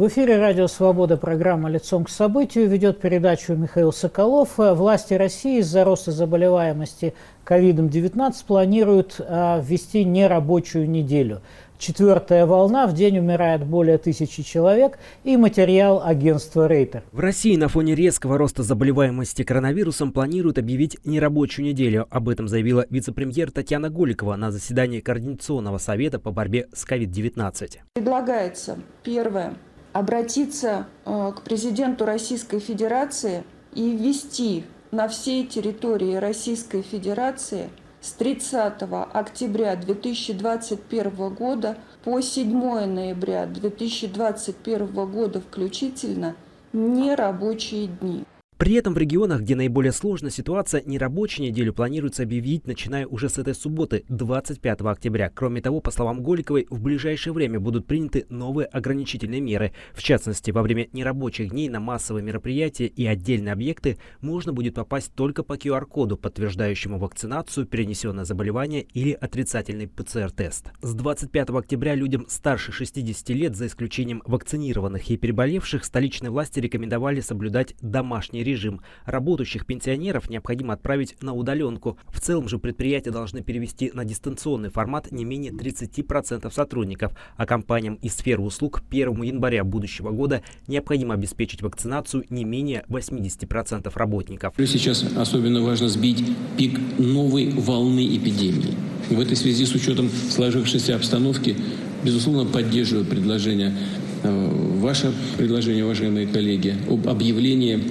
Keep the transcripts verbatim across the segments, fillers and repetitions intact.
В эфире радио «Свобода», программа «Лицом к событию». Ведет передачу Михаил Соколов. Власти России из-за роста заболеваемости ковид девятнадцать планируют ввести нерабочую неделю. Четвертая волна. В день умирает более тысячи человек. И материал агентства Рейтер. В России на фоне резкого роста заболеваемости коронавирусом планируют объявить нерабочую неделю. Об этом заявила вице-премьер Татьяна Голикова на заседании Координационного совета по борьбе с ковид девятнадцать. Предлагается, первое, обратиться к президенту Российской Федерации и ввести на всей территории Российской Федерации с тридцатого октября две тысячи двадцать первого года по седьмое ноября две тысячи двадцать первого года включительно нерабочие дни. При этом в регионах, где наиболее сложная ситуация, нерабочую неделю планируется объявить, начиная уже с этой субботы, двадцать пятого октября. Кроме того, по словам Голиковой, в ближайшее время будут приняты новые ограничительные меры. В частности, во время нерабочих дней на массовые мероприятия и отдельные объекты можно будет попасть только по ку ар коду, подтверждающему вакцинацию, перенесенное заболевание или отрицательный пэ цэ эр тест. С двадцать пятого октября людям старше шестидесяти лет, за исключением вакцинированных и переболевших, столичные власти рекомендовали соблюдать домашний режим. режим. Работающих пенсионеров необходимо отправить на удаленку. В целом же предприятия должны перевести на дистанционный формат не менее тридцати процентов сотрудников, а компаниям из сферы услуг первого января будущего года необходимо обеспечить вакцинацию не менее восьмидесяти процентов работников. Сейчас особенно важно сбить пик новой волны эпидемии. В этой связи с учетом сложившейся обстановки, безусловно, поддерживаю предложение, ваше предложение, уважаемые коллеги, об объявлении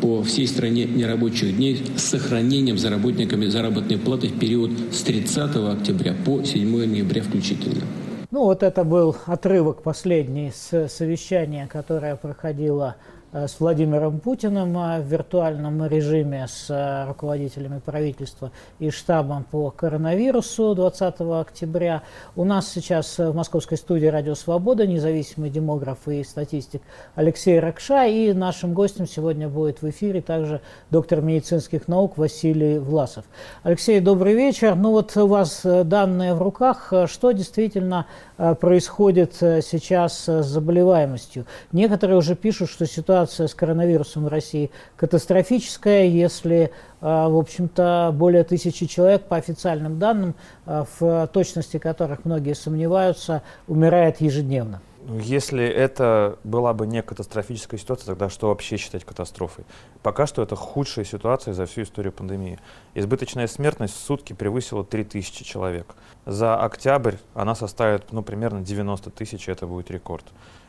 по всей стране нерабочих дней с сохранением за работниками заработной платы в период с тридцатого октября по седьмое ноября включительно. Ну вот это был отрывок последний с совещания, которое проходило с Владимиром Путиным в виртуальном режиме с руководителями правительства и штабом по коронавирусу двадцатого октября. У нас сейчас в московской студии «Радио Свобода» независимый демограф и статистик Алексей Ракша. И нашим гостем сегодня будет в эфире также доктор медицинских наук Василий Власов. Алексей, добрый вечер. Ну вот у вас данные в руках. Что действительно происходит сейчас с заболеваемостью? Некоторые уже пишут, что ситуация с коронавирусом в России катастрофическая, если, в общем-то, более тысячи человек, по официальным данным, в точности которых многие сомневаются, умирает ежедневно. Если это была бы не катастрофическая ситуация, тогда что вообще считать катастрофой? Пока что это худшая ситуация за всю историю пандемии. Избыточная смертность в сутки превысила три тысячи человек. За октябрь она составит, ну, примерно девяносто тысяч, это будет рекорд.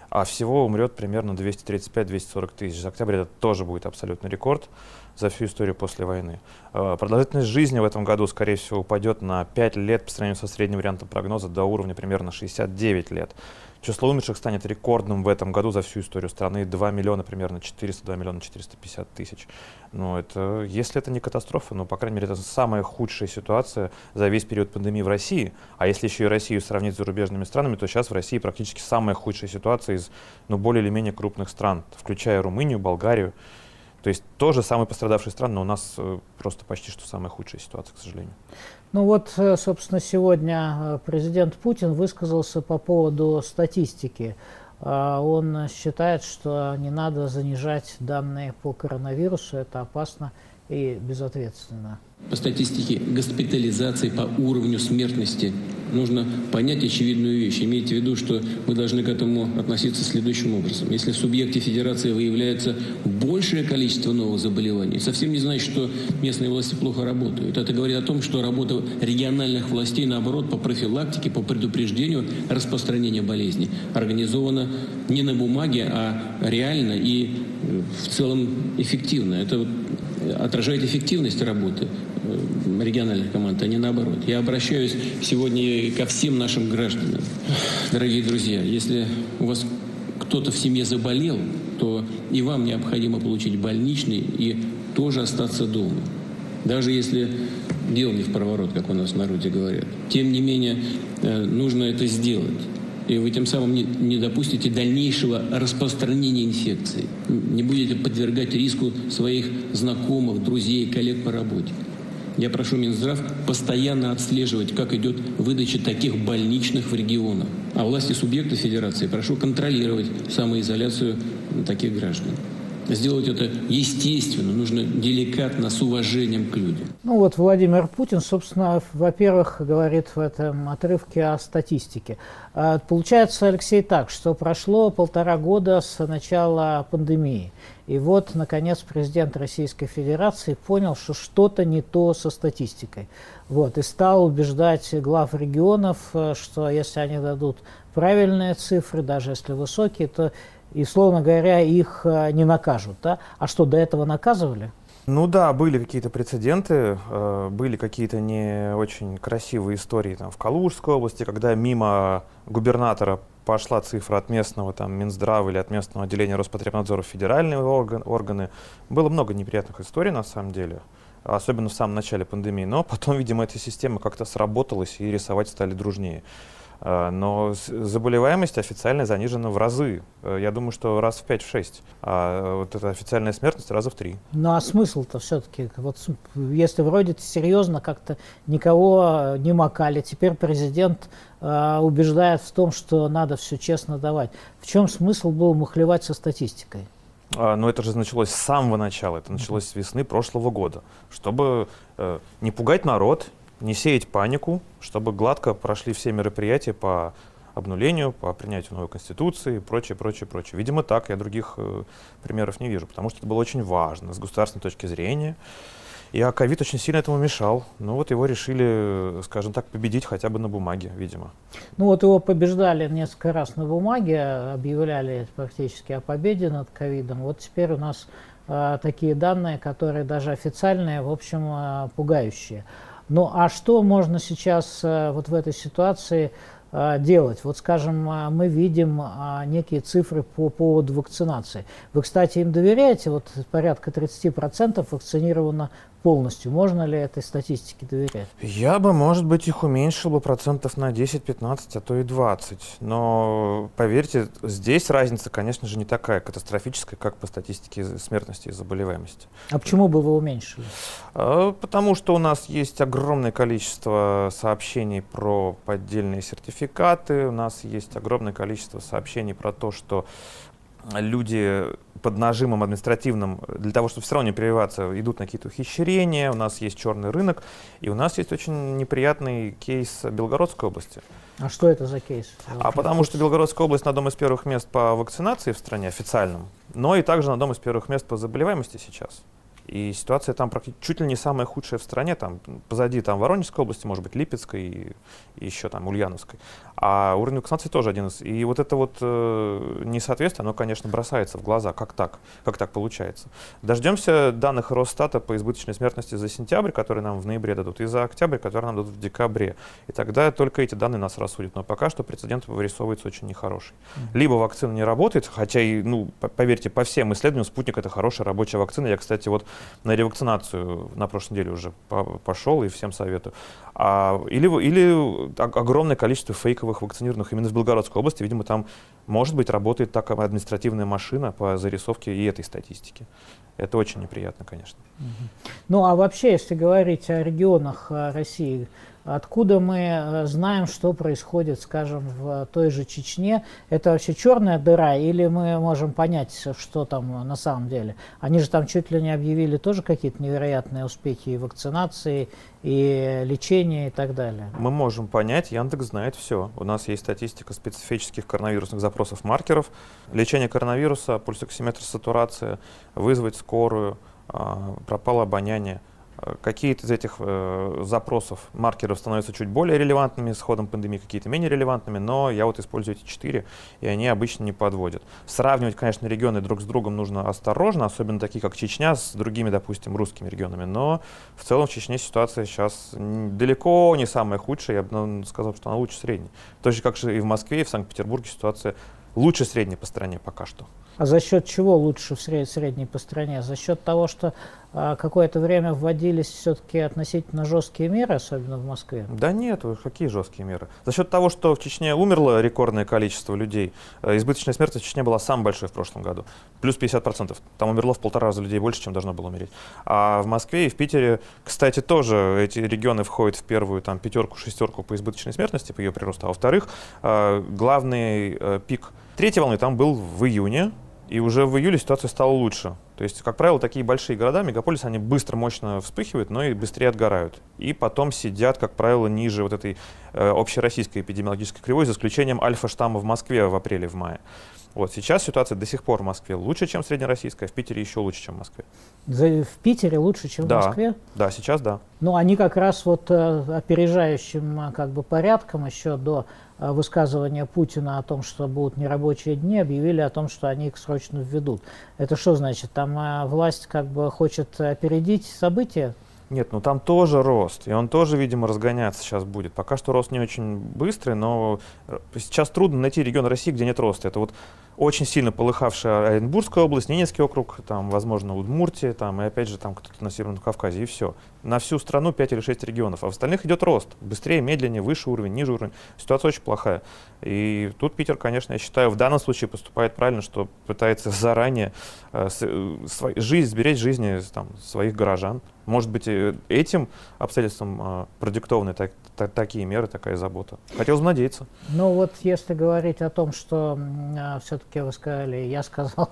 А всего умрет примерно двести тридцать пять — двести сорок тысяч. За октябрь это тоже будет абсолютный рекорд за всю историю после войны. Продолжительность жизни в этом году, скорее всего, упадет на пять лет по сравнению со средним вариантом прогноза до уровня примерно шестидесяти девяти лет. Число умерших станет рекордным в этом году за всю историю страны. два миллиона, примерно четыреста, два миллиона четыреста пятьдесят тысяч. Но это, если это не катастрофа, но, по крайней мере, это самая худшая ситуация за весь период пандемии в России. А если еще и Россию сравнить с зарубежными странами, то сейчас в России практически самая худшая ситуация из, ну, более или менее крупных стран, включая Румынию, Болгарию. То есть тоже самые пострадавшие страны, но у нас просто почти что самая худшая ситуация, к сожалению. Ну вот, собственно, сегодня президент Путин высказался по поводу статистики. Он считает, что не надо занижать данные по коронавирусу, это опасно и безответственно. По статистике госпитализации по уровню смертности нужно понять очевидную вещь. Имейте в виду, что мы должны к этому относиться следующим образом. Если в субъекте федерации выявляется большее количество новых заболеваний, совсем не значит, что местные власти плохо работают. Это говорит о том, что работа региональных властей, наоборот, по профилактике, по предупреждению распространения болезни организована не на бумаге, а реально и в целом эффективно. Это вот отражает эффективность работы региональных команд, а не наоборот. Я обращаюсь сегодня ко всем нашим гражданам. Дорогие друзья, если у вас кто-то в семье заболел, то и вам необходимо получить больничный и тоже остаться дома. Даже если дело не в проворот, как у нас в народе говорят. Тем не менее, нужно это сделать. И вы тем самым не, не допустите дальнейшего распространения инфекции. Не будете подвергать риску своих знакомых, друзей, коллег по работе. Я прошу Минздрав постоянно отслеживать, как идет выдача таких больничных в регионах. А власти субъекта федерации прошу контролировать самоизоляцию таких граждан. Сделать это естественно, нужно деликатно, с уважением к людям. Ну вот Владимир Путин, собственно, во-первых, говорит в этом отрывке о статистике. Получается, Алексей, так, что прошло полтора года с начала пандемии. И вот, наконец, президент Российской Федерации понял, что что-то не то со статистикой. Вот, и стал убеждать глав регионов, что если они дадут правильные цифры, даже если высокие, то... И, словно говоря, их не накажут. Да? А что, до этого наказывали? Ну да, были какие-то прецеденты, были какие-то не очень красивые истории там, в Калужской области, когда мимо губернатора пошла цифра от местного там, Минздрава или от местного отделения Роспотребнадзора в федеральные органы. Было много неприятных историй, на самом деле, особенно в самом начале пандемии. Но потом, видимо, эта система как-то сработалась и рисовать стали дружнее. Но заболеваемость официально занижена в разы. Я думаю, что раз в пять-шесть. А вот эта официальная смертность раза в три. Ну а смысл-то все-таки? Вот если вроде серьезно как-то никого не макали, теперь президент э, убеждает в том, что надо все честно давать. В чем смысл был мухлевать со статистикой? Но это же началось с самого начала. Это началось с весны прошлого года. Чтобы э, не пугать народ, не сеять панику, чтобы гладко прошли все мероприятия по обнулению, по принятию новой конституции и прочее, прочее, прочее. Видимо, так. Я других э, примеров не вижу, потому что это было очень важно с государственной точки зрения. И а ковид очень сильно этому мешал. Ну вот его решили, скажем так, победить хотя бы на бумаге, видимо. Ну вот его побеждали несколько раз на бумаге, объявляли практически о победе над ковидом. Вот теперь у нас э, такие данные, которые даже официальные, в общем, э, пугающие. Ну а что можно сейчас вот в этой ситуации делать? Вот, скажем, мы видим некие цифры по поводу вакцинации. Вы, кстати, им доверяете? Вот порядка тридцать процентов вакцинировано полностью. Можно ли этой статистике доверять? Я бы, может быть, их уменьшил бы процентов на десять-пятнадцать, а то и двадцать. Но, поверьте, здесь разница, конечно же, не такая катастрофическая, как по статистике смертности и заболеваемости. А почему бы вы уменьшили? Потому что у нас есть огромное количество сообщений про поддельные сертификаты, у нас есть огромное количество сообщений про то, что люди под нажимом административным, для того, чтобы все равно не прививаться, идут на какие-то ухищрения, у нас есть черный рынок, и у нас есть очень неприятный кейс Белгородской области. А что это за кейс? А потому что Белгородская область на одном из первых мест по вакцинации в стране официальном, но и также на одном из первых мест по заболеваемости сейчас. И ситуация там чуть ли не самая худшая в стране, там позади там Воронежской области, может быть, Липецкой и, и еще там Ульяновской. А уровень вакцинации тоже один из. И вот это вот э, несоответствие, оно, конечно, бросается в глаза. Как так? Как так получается? Дождемся данных Росстата по избыточной смертности за сентябрь, которые нам в ноябре дадут, и за октябрь, которые нам дадут в декабре. И тогда только эти данные нас рассудят. Но пока что прецедент вырисовывается очень нехороший. Либо вакцина не работает, хотя, и, ну, поверьте, по всем исследованиям Спутник — это хорошая рабочая вакцина. Я, кстати, вот на ревакцинацию на прошлой неделе уже пошел и всем советую. А, или, или огромное количество фейковых вакцинированных именно в Белгородской области. Видимо, там, может быть, работает такая административная машина по зарисовке и этой статистики. Это очень неприятно, конечно. Ну а вообще, если говорить о регионах России, откуда мы знаем, что происходит, скажем, в той же Чечне? Это вообще черная дыра, или мы можем понять, что там на самом деле? Они же там чуть ли не объявили тоже какие-то невероятные успехи и вакцинации, и лечения, и так далее. Мы можем понять, Яндекс знает все. У нас есть статистика специфических коронавирусных запросов маркеров. Лечение коронавируса, пульсоксиметр, сатурация, вызвать скорую, пропало обоняние. Какие-то из этих э, запросов маркеров становятся чуть более релевантными с ходом пандемии, какие-то менее релевантными, но я вот использую эти четыре, и они обычно не подводят. Сравнивать, конечно, регионы друг с другом нужно осторожно, особенно такие, как Чечня, с другими, допустим, русскими регионами, но в целом в Чечне ситуация сейчас далеко не самая худшая, я бы сказал, что она лучше средней. Точно как же и в Москве, и в Санкт-Петербурге ситуация лучше средней по стране пока что. А за счет чего лучше в средней по стране? За счет того, что какое-то время вводились все-таки относительно жесткие меры, особенно в Москве? Да нет, какие жесткие меры? За счет того, что в Чечне умерло рекордное количество людей, избыточная смертность в Чечне была самая большая в прошлом году. Плюс пятьдесят процентов. Там умерло в полтора раза людей больше, чем должно было умереть. А в Москве и в Питере, кстати, тоже эти регионы входят в первую там, пятерку, шестерку по избыточной смертности, по ее приросту. А во-вторых, главный пик третьей волны там был в июне. И уже в июле ситуация стала лучше. То есть, как правило, такие большие города, мегаполисы, они быстро, мощно вспыхивают, но и быстрее отгорают. И потом сидят, как правило, ниже вот этой э, общероссийской эпидемиологической кривой, за исключением альфа-штамма в Москве в апреле, в мае. Вот сейчас ситуация до сих пор в Москве лучше, чем среднероссийская, в Питере еще лучше, чем в Москве. В Питере лучше, чем да, в Москве? Да, сейчас да. Ну, они как раз вот опережающим как бы порядком еще до высказывания Путина о том, что будут нерабочие дни, объявили о том, что они их срочно введут. Это что значит? Там власть как бы хочет опередить события? Нет, ну там тоже рост, и он тоже, видимо, разгоняться сейчас будет. Пока что рост не очень быстрый, но сейчас трудно найти регион России, где нет роста. Это вот очень сильно полыхавшая Оренбургская область, Ненецкий округ, там, возможно, Удмуртия, там, и опять же там кто-то на Северном Кавказе, и все. На всю страну пять или шесть регионов, а в остальных идет рост. Быстрее, медленнее, выше уровень, ниже уровень. Ситуация очень плохая. И тут Питер, конечно, я считаю, в данном случае поступает правильно, что пытается заранее э, свой, жизнь, сберечь жизни там, своих горожан. Может быть, этим обстоятельством продиктованы так, так, такие меры, такая забота. Хотелось бы надеяться. Ну вот если говорить о том, что все-таки вы сказали, я сказал,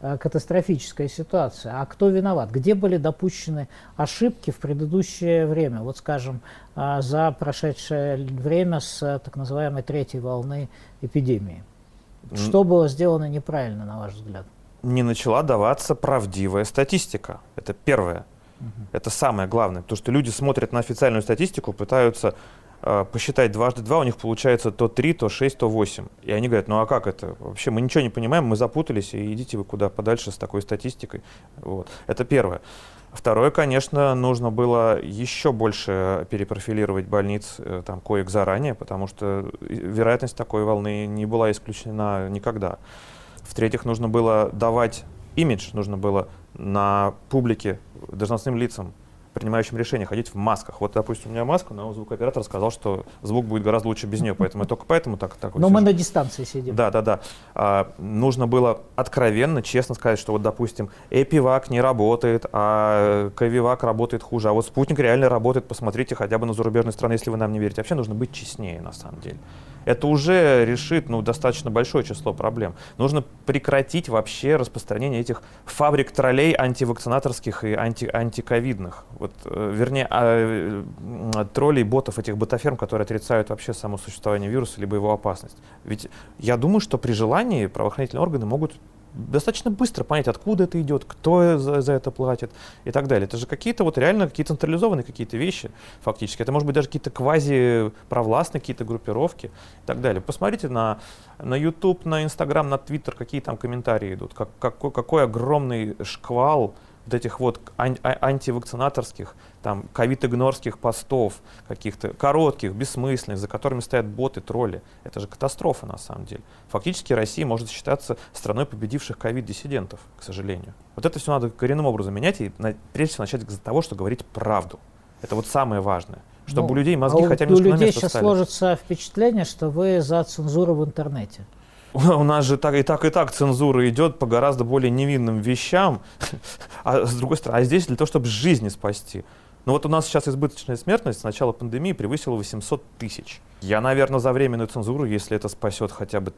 катастрофическая ситуация. А кто виноват? Где были допущены ошибки в предыдущее время? Вот, скажем, за прошедшее время с так называемой третьей волны эпидемии. Что было сделано неправильно, на ваш взгляд? Не начала даваться правдивая статистика. Это первое. Это самое главное, потому что люди смотрят на официальную статистику, пытаются э, посчитать дважды два, у них получается то три, то шесть, то восемь. И они говорят, ну а как это? Вообще мы ничего не понимаем, мы запутались, и идите вы куда подальше с такой статистикой. Вот. Это первое. Второе, конечно, нужно было еще больше перепрофилировать больниц там, коек заранее, потому что вероятность такой волны не была исключена никогда. В-третьих, нужно было давать имидж, нужно было на публике, должностным лицам, принимающим решения, ходить в масках. Вот, допустим, у меня маска, но звукооператор сказал, что звук будет гораздо лучше без нее, поэтому только поэтому так. так но вот мы же. На дистанции сидим. Да, да, да. А, нужно было откровенно, честно сказать, что вот, допустим, Эпивак не работает, а Ковивак работает хуже, а вот Спутник реально работает, посмотрите хотя бы на зарубежные страны, если вы нам не верите. Вообще нужно быть честнее, на самом деле. Это уже решит ну, достаточно большое число проблем. Нужно прекратить вообще распространение этих фабрик троллей антивакцинаторских и анти- антиковидных. Вот, вернее, а, а, троллей, ботов, этих ботаферм, которые отрицают вообще само существование вируса, либо его опасность. Ведь я думаю, что при желании правоохранительные органы могут достаточно быстро понять, откуда это идет, кто за, за это платит и так далее. Это же какие-то вот реально какие-то централизованные какие-то вещи фактически. Это может быть даже какие-то квази-провластные какие-то группировки и так далее. Посмотрите на, на YouTube, на Instagram, на Twitter, какие там комментарии идут, как, какой, какой огромный шквал вот этих вот ан- антивакцинаторских, там, ковид-игнорских постов, каких-то коротких, бессмысленных, за которыми стоят боты, тролли. Это же катастрофа, на самом деле. Фактически Россия может считаться страной победивших ковид-диссидентов, к сожалению. Вот это все надо коренным образом менять и, на, прежде всего, начать с того, что говорить правду. Это вот самое важное. Чтобы ну, у людей мозги а хотя бы немножко на место стали. У людей сейчас сложится впечатление, что вы за цензуру в интернете. У нас же так и так и так цензура идет по гораздо более невинным вещам, а с другой стороны, а здесь для того, чтобы жизни спасти. Ну вот у нас сейчас избыточная смертность с начала пандемии превысила восемьсот тысяч. Я, наверное, за временную цензуру, если это спасет хотя бы...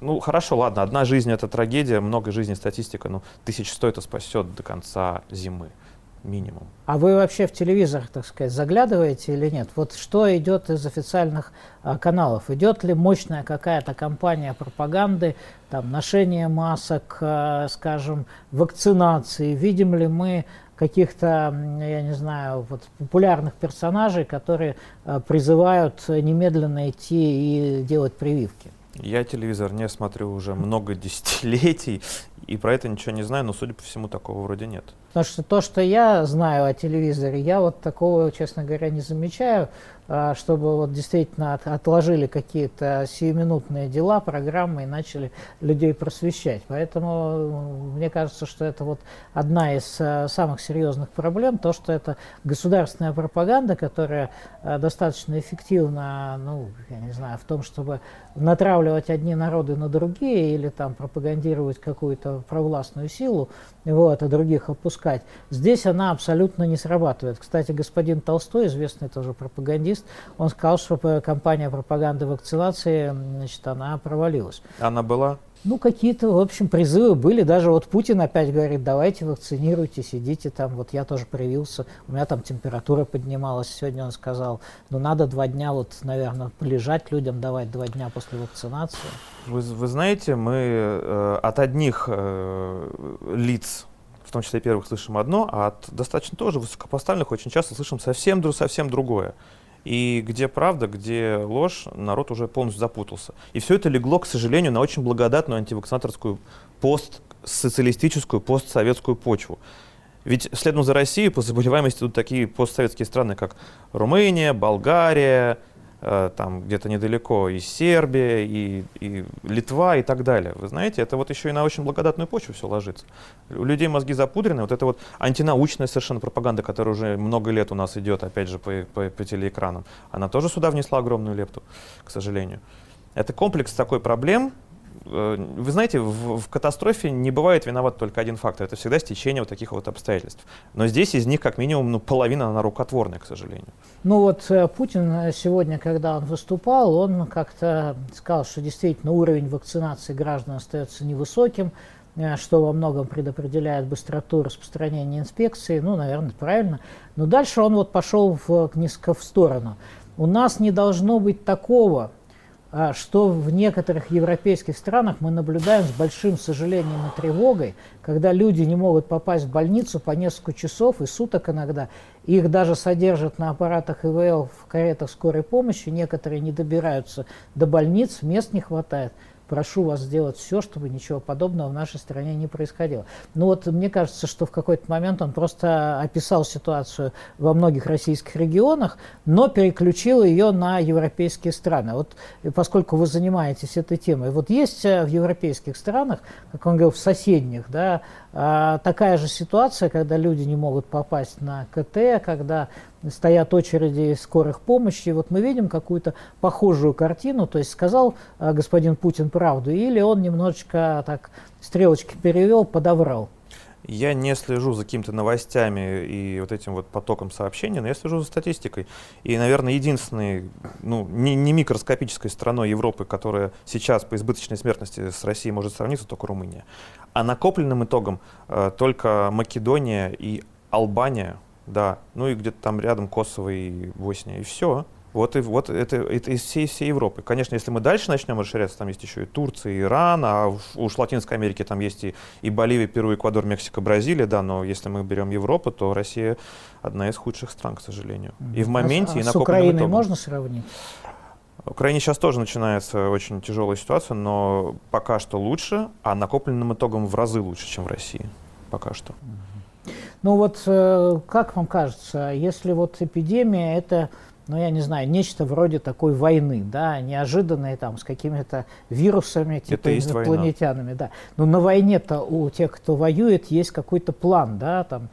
Ну хорошо, ладно, одна жизнь — это трагедия, много жизней — статистика, но тысяч сто это спасет до конца зимы. Минимум. А вы вообще в телевизор, так сказать, заглядываете или нет? Вот что идет из официальных а, каналов? Идет ли мощная какая-то кампания пропаганды, там, ношение масок, а, скажем, вакцинации? Видим ли мы каких-то, я не знаю, вот, популярных персонажей, которые а, призывают немедленно идти и делать прививки? Я телевизор не смотрю уже много десятилетий, и про это ничего не знаю, но, судя по всему, такого вроде нет. Потому что то, что я знаю о телевизоре, я вот такого, честно говоря, не замечаю, чтобы вот действительно отложили какие-то сиюминутные дела, программы и начали людей просвещать. Поэтому мне кажется, что это вот одна из самых серьезных проблем, то, что это государственная пропаганда, которая достаточно эффективна, ну, я не знаю, в том, чтобы натравливать одни народы на другие или там пропагандировать какую-то провластную силу, вот, а других опускать. Здесь она абсолютно не срабатывает. Кстати, господин Толстой, известный тоже пропагандист, он сказал, что кампания пропаганды вакцинации, значит, она провалилась. Она была? Ну, какие-то, в общем, призывы были. Даже вот Путин опять говорит, давайте вакцинируйтесь, идите там. Вот я тоже привился, у меня там температура поднималась. Сегодня он сказал, ну, надо два дня, вот, наверное, полежать людям, давать два дня после вакцинации. Вы, вы знаете, мы э, от одних э, лиц, в том числе первых, слышим одно, а от достаточно тоже высокопоставленных очень часто слышим совсем, совсем другое. И где правда, где ложь, народ уже полностью запутался. И все это легло, к сожалению, на очень благодатную антивакцинаторскую постсоциалистическую, постсоветскую почву. Ведь следом за Россией по заболеваемости идут такие постсоветские страны, как Румыния, Болгария, э, там где-то недалеко и Сербия, и, и Литва и так далее. Вы знаете, это вот еще и на очень благодатную почву все ложится. У людей мозги запудрены. Вот эта вот антинаучная совершенно пропаганда, которая уже много лет у нас идет, опять же, по, по, по телеэкранам, она тоже сюда внесла огромную лепту, к сожалению. Это комплекс такой проблем. Вы знаете, в, в катастрофе не бывает виноват только один фактор. Это всегда стечение вот таких вот обстоятельств. Но здесь из них как минимум ну, половина она рукотворная, к сожалению. Ну вот Путин сегодня, когда он выступал, он как-то сказал, что действительно уровень вакцинации граждан остается невысоким, что во многом предопределяет быстроту распространения инфекции. Ну, наверное, правильно. Но дальше он вот пошел в, низко в сторону. У нас не должно быть такого, что в некоторых европейских странах мы наблюдаем с большим сожалением и тревогой, когда люди не могут попасть в больницу по несколько часов и суток иногда. Их даже содержат на аппаратах ИВЛ в каретах скорой помощи. Некоторые не добираются до больниц, мест не хватает. Прошу вас сделать все, чтобы ничего подобного в нашей стране не происходило. Ну вот мне кажется, что в какой-то момент он просто описал ситуацию во многих российских регионах, но переключил ее на европейские страны. Вот поскольку вы занимаетесь этой темой, вот есть в европейских странах, как он говорил, в соседних, да, такая же ситуация, когда люди не могут попасть на КТ, когда стоят очереди скорых помощи. Вот мы видим какую-то похожую картину. То есть сказал э, господин Путин правду, или он немножечко так стрелочки перевел, подобрал. Я не слежу за какими-то новостями и вот этим вот потоком сообщений, но я слежу за статистикой. И, наверное, единственной, ну, не, не микроскопической страной Европы, которая сейчас по избыточной смертности с Россией может сравниться, только Румыния. А накопленным итогом э, только Македония и Албания. Да, ну и где-то там рядом Косово и Босния, и все. Вот, и, вот это, это из всей, всей Европы. Конечно, если мы дальше начнем расширяться, там есть еще и Турция, и Иран, а уж, уж в Латинской Америке там есть и, и Боливия, Перу, Эквадор, Мексика, Бразилия, да, но если мы берем Европу, то Россия одна из худших стран, к сожалению. И в моменте, а, и на накопленным итогом. С Украиной можно сравнить? В Украине сейчас тоже начинается очень тяжелая ситуация, но пока что лучше, а накопленным итогом в разы лучше, чем в России. Пока что. Ну вот, как вам кажется, если вот эпидемия – это, ну я не знаю, нечто вроде такой войны, да, неожиданной там с какими-то вирусами, типа инопланетянами, да. Но на войне-то у тех, кто воюет, есть какой-то план, да, там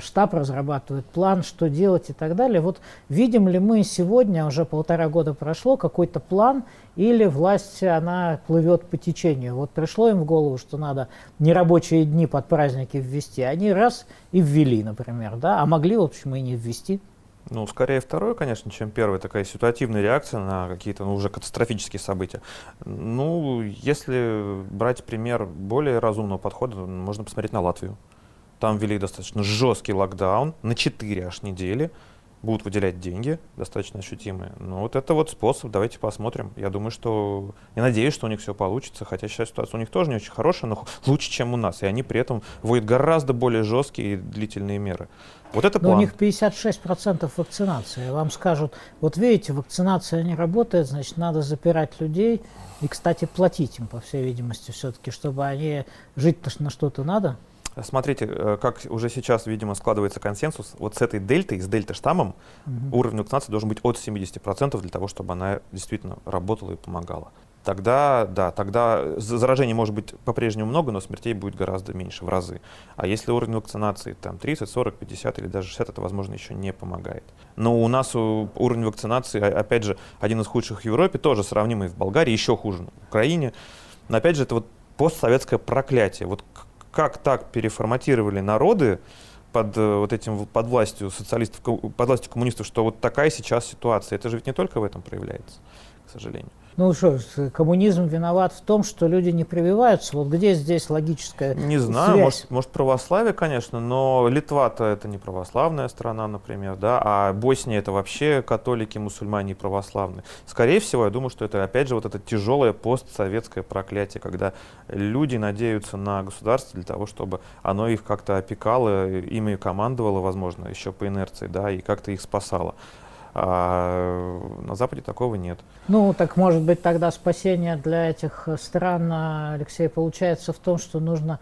штаб разрабатывает план, что делать и так далее. Вот видим ли мы сегодня, уже полтора года прошло, какой-то план, или власть, она плывет по течению? Вот пришло им в голову, что надо нерабочие дни под праздники ввести. Они раз и ввели, например, да? А могли, в общем, и не ввести. Ну, скорее второе, конечно, чем первое. Такая ситуативная реакция на какие-то, ну, уже катастрофические события. Ну, если брать пример более разумного подхода, можно посмотреть на Латвию. Там ввели достаточно жесткий локдаун на четыре аж недели. будут выделять деньги, достаточно ощутимые. Но вот это вот способ, давайте посмотрим. Я думаю, что, я надеюсь, что у них все получится, хотя сейчас ситуация у них тоже не очень хорошая, но лучше, чем у нас. И они при этом вводят гораздо более жесткие и длительные меры. Вот это план. У них пятьдесят шесть процентов вакцинации. Вам скажут, вот видите, вакцинация не работает, значит, надо запирать людей и, кстати, платить им, по всей видимости, все-таки, чтобы они жить-то на что-то надо. Смотрите, как уже сейчас, видимо, складывается консенсус, вот с этой дельтой, с дельта-штаммом, угу. уровень вакцинации должен быть от семидесяти процентов для того, чтобы она действительно работала и помогала. Тогда, да, тогда заражений может быть по-прежнему много, но смертей будет гораздо меньше в разы. А если уровень вакцинации там тридцать, сорок, пятьдесят или даже шестьдесят, это, возможно, еще не помогает. Но у нас уровень вакцинации, опять же, один из худших в Европе, тоже сравнимый в Болгарии, еще хуже в Украине. Но, опять же, это вот постсоветское проклятие. Вот как так переформатировали народы под вот этим, под властью социалистов, под властью коммунистов, что вот такая сейчас ситуация. Это же ведь не только в этом проявляется, к сожалению. Ну что, коммунизм виноват в том, что люди не прививаются? Вот где здесь логическая связь? Не знаю, может, может православие, конечно, но Литва-то это не православная страна, например, да, а Босния это вообще католики, мусульмане и православные. Скорее всего, я думаю, что это опять же вот это тяжелое постсоветское проклятие, когда люди надеются на государство для того, чтобы оно их как-то опекало, ими командовало, возможно, еще по инерции, да, и как-то их спасало. А на Западе такого нет. Ну, так может быть тогда спасение для этих стран, Алексей, получается в том, что нужно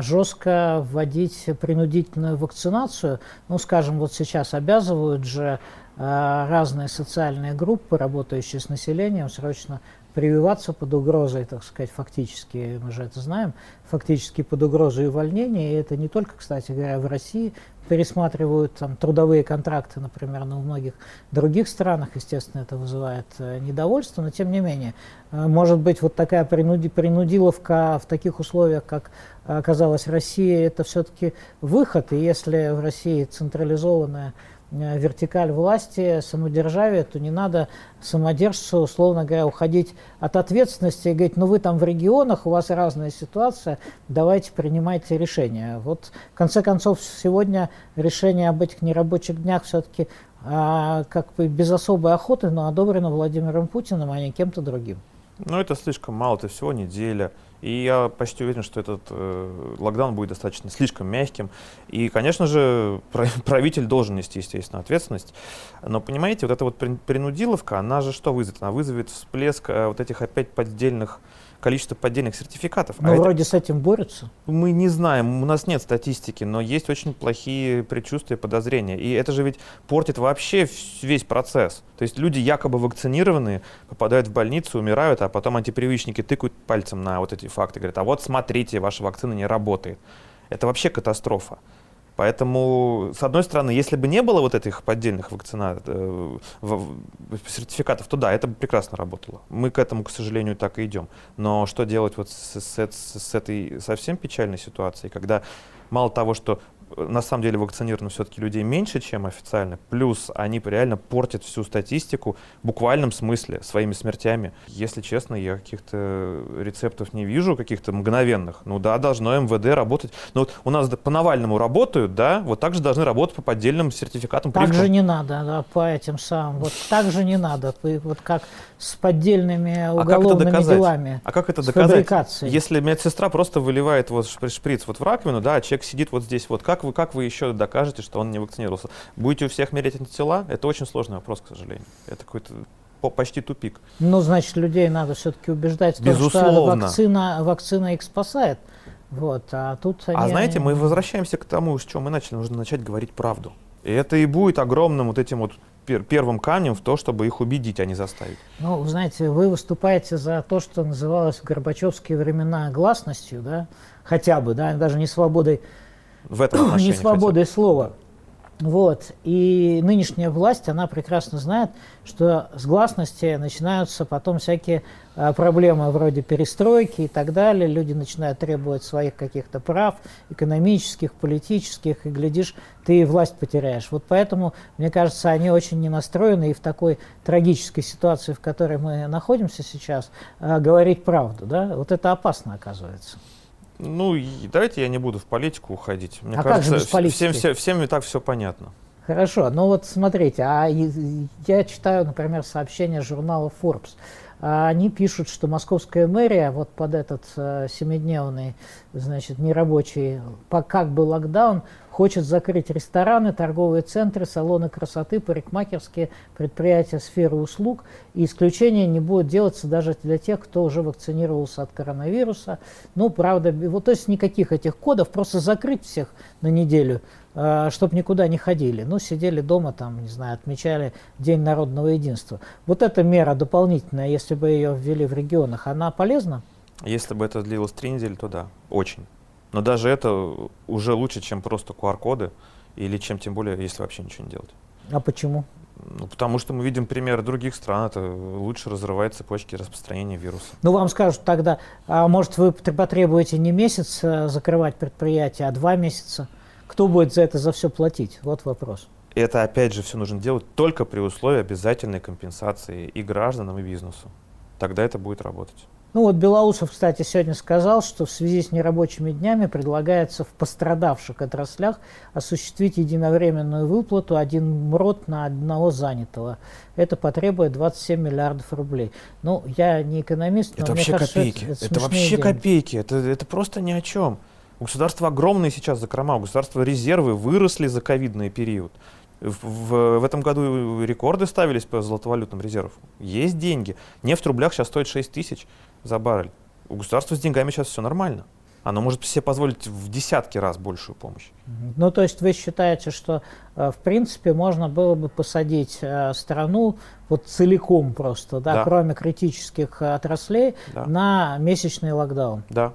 жестко вводить принудительную вакцинацию. Ну, скажем, вот сейчас обязывают же разные социальные группы, работающие с населением, срочно прививаться под угрозой, так сказать, фактически, мы же это знаем, фактически под угрозой увольнения. И это не только, кстати говоря, в России. Пересматривают там трудовые контракты, например, но в многих других странах, естественно, это вызывает недовольство, но тем не менее, может быть, вот такая принуди, принудиловка в таких условиях, как оказалась Россия, это все-таки выход, и если в России централизованная вертикаль власти, самодержавие, то не надо самодержцу, условно говоря, уходить от ответственности и говорить, ну вы там в регионах, у вас разная ситуация, давайте принимайте решения. Вот, в конце концов, сегодня решение об этих нерабочих днях все-таки а, как бы без особой охоты, но одобрено Владимиром Путиным, а не кем-то другим. Ну это слишком мало, это всего неделя. И я почти уверен, что этот э, локдаун будет достаточно слишком мягким. И, конечно же, правитель должен нести, естественно, ответственность. Но, понимаете, вот эта вот принудиловка, она же что вызовет? Она вызовет всплеск э, вот этих опять поддельных, количество поддельных сертификатов. Ну, а вроде это... с этим борются. Мы не знаем, у нас нет статистики, но есть очень плохие предчувствия, подозрения. И это же ведь портит вообще весь процесс. То есть люди якобы вакцинированные попадают в больницу, умирают, а потом антипрививочники тыкают пальцем на вот эти факты, говорят, а вот смотрите, ваша вакцина не работает. Это вообще катастрофа. Поэтому, с одной стороны, если бы не было вот этих поддельных вакцина... сертификатов, то да, это бы прекрасно работало. Мы к этому, к сожалению, так и идем. Но что делать вот с, с, с этой совсем печальной ситуацией, когда мало того, что на самом деле вакцинировано все-таки людей меньше, чем официально, плюс они реально портят всю статистику в буквальном смысле своими смертями. Если честно, я каких-то рецептов не вижу, каких-то мгновенных. Ну да, должно МВД работать. Но вот у нас по Навальному работают, да, вот так же должны работать по поддельным сертификатам. Так же не надо, да, по этим самым. Вот так же не надо, вот как с поддельными уголовными а делами. А как это доказать? Если медсестра просто выливает вот шприц вот в раковину, да, а человек сидит вот здесь вот, как Как вы, как вы еще докажете, что он не вакцинировался? Будете у всех мерить антитела? Это очень сложный вопрос, к сожалению. Это какой-то почти тупик. Ну, значит, людей надо все-таки убеждать, Безусловно. что вакцина, вакцина их спасает. Вот, а тут они, а знаете, они... мы возвращаемся к тому, с чего мы начали. Нужно начать говорить правду. И это и будет огромным вот этим вот первым камнем в то, чтобы их убедить, а не заставить. Ну, знаете, вы выступаете за то, что называлось в горбачевские времена гласностью, да? Хотя бы, да, даже не свободой. В этом отношении. Не свободой слова. Вот. И нынешняя власть, она прекрасно знает, что с гласности начинаются потом всякие проблемы вроде перестройки и так далее. Люди начинают требовать своих каких-то прав, экономических, политических, и, глядишь, ты власть потеряешь. Вот поэтому, мне кажется, они очень не настроены и в такой трагической ситуации, в которой мы находимся сейчас, говорить правду. Да? Вот это опасно оказывается. Ну, давайте я не буду в политику уходить. Мне а кажется, как же без политики? Всем, всем, всем и так все понятно. Хорошо, ну вот смотрите, а я читаю, например, сообщение журнала Forbes. Они пишут, что московская мэрия вот под этот семидневный, значит, нерабочий, как бы локдаун, хочет закрыть рестораны, торговые центры, салоны красоты, парикмахерские, предприятия сферы услуг. И исключение не будет делаться даже для тех, кто уже вакцинировался от коронавируса. Ну, правда, вот, то есть никаких этих кодов, просто закрыть всех на неделю, чтобы никуда не ходили, ну, сидели дома, там, не знаю, отмечали День народного единства. Вот эта мера дополнительная, если бы ее ввели в регионах, она полезна? Если бы это длилось три недели, то да, очень. Но даже это уже лучше, чем просто ку ар коды, или чем, тем более, если вообще ничего не делать. А почему? Ну, потому что мы видим примеры других стран, это лучше разрывает цепочки распространения вируса. Ну, вам скажут тогда, а может, вы потребуете не месяц закрывать предприятие, а два месяца? Кто будет за это за все платить? Вот вопрос. Это, опять же, все нужно делать только при условии обязательной компенсации и гражданам, и бизнесу. Тогда это будет работать. Ну вот Белоусов, кстати, сегодня сказал, что в связи с нерабочими днями предлагается в пострадавших отраслях осуществить единовременную выплату один МРОТ на одного занятого. Это потребует двадцать семь миллиардов рублей. Ну, я не экономист, но это мне вообще кажется, копейки. Это, это, это вообще деньги. Копейки. Это, это просто ни о чем. У государства огромные сейчас закрома, у государства резервы выросли за ковидный период. В, в, в этом году рекорды ставились по золотовалютным резервам. Есть деньги. Нефть в рублях сейчас стоит шесть тысяч за баррель. У государства с деньгами сейчас все нормально. Оно может себе позволить в десятки раз большую помощь. Ну, то есть вы считаете, что, в принципе, можно было бы посадить страну вот целиком просто, да, да. кроме критических отраслей, да. на месячный локдаун? Да.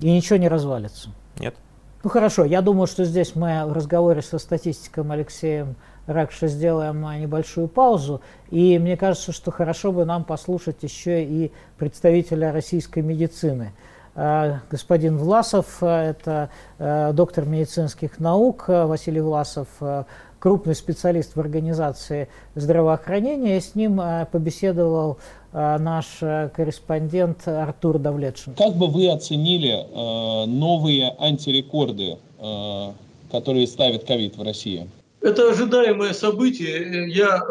И ничего не развалится? Нет. Ну хорошо, я думаю, что здесь мы в разговоре со статистиком Алексеем Ракша сделаем небольшую паузу. И мне кажется, что хорошо бы нам послушать еще и представителя российской медицины. Господин Власов, это доктор медицинских наук, Василий Власов, крупный специалист в организации здравоохранения. С ним побеседовал наш корреспондент Артур Давлетшин. Как бы вы оценили новые антирекорды, которые ставит ковид в России? Это ожидаемое событие. Я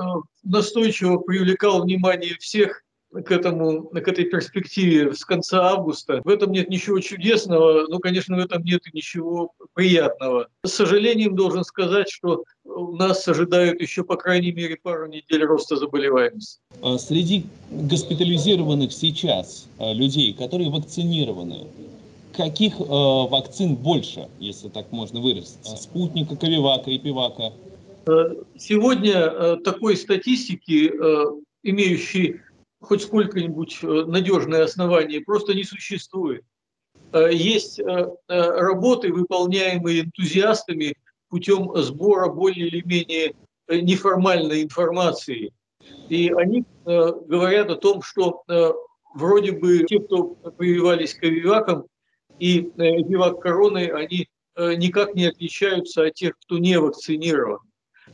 настойчиво привлекал внимание всех к этому, к этой перспективе с конца августа. В этом нет ничего чудесного, но, конечно, в этом нет и ничего приятного. С сожалением должен сказать, что нас ожидают еще, по крайней мере, пару недель роста заболеваемости. Среди госпитализированных сейчас людей, которые вакцинированы, каких вакцин больше, если так можно выразиться? Спутника, Ковивака, Эпивака? Сегодня такой статистики, имеющей хоть сколько-нибудь надежное основание, просто не существует. Есть работы, выполняемые энтузиастами путем сбора более или менее неформальной информации. И они говорят о том, что вроде бы те, кто прививались ковиваком и эпивак короной, они никак не отличаются от тех, кто не вакцинирован.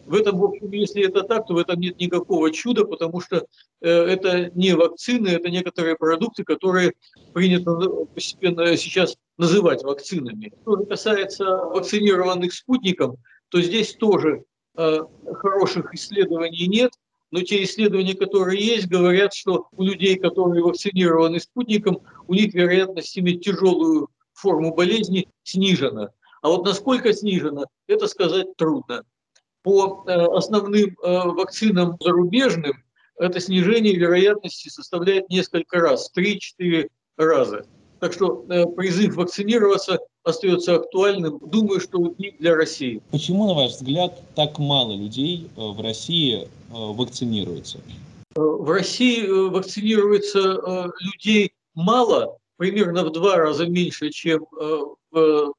В этом, в общем, если это так, то в этом нет никакого чуда, потому что э, это не вакцины, это некоторые продукты, которые принято постепенно сейчас называть вакцинами. Что же касается вакцинированных спутником, то здесь тоже э, хороших исследований нет, но те исследования, которые есть, говорят, что у людей, которые вакцинированы спутником, у них вероятность иметь тяжелую форму болезни снижена. А вот насколько снижена, это сказать трудно. По основным вакцинам зарубежным это снижение вероятности составляет несколько раз, три-четыре раза. Так что призыв вакцинироваться остается актуальным, думаю, что и для России. Почему, на ваш взгляд, так мало людей в России вакцинируется? В России вакцинируется людей мало, примерно в два раза меньше, чем в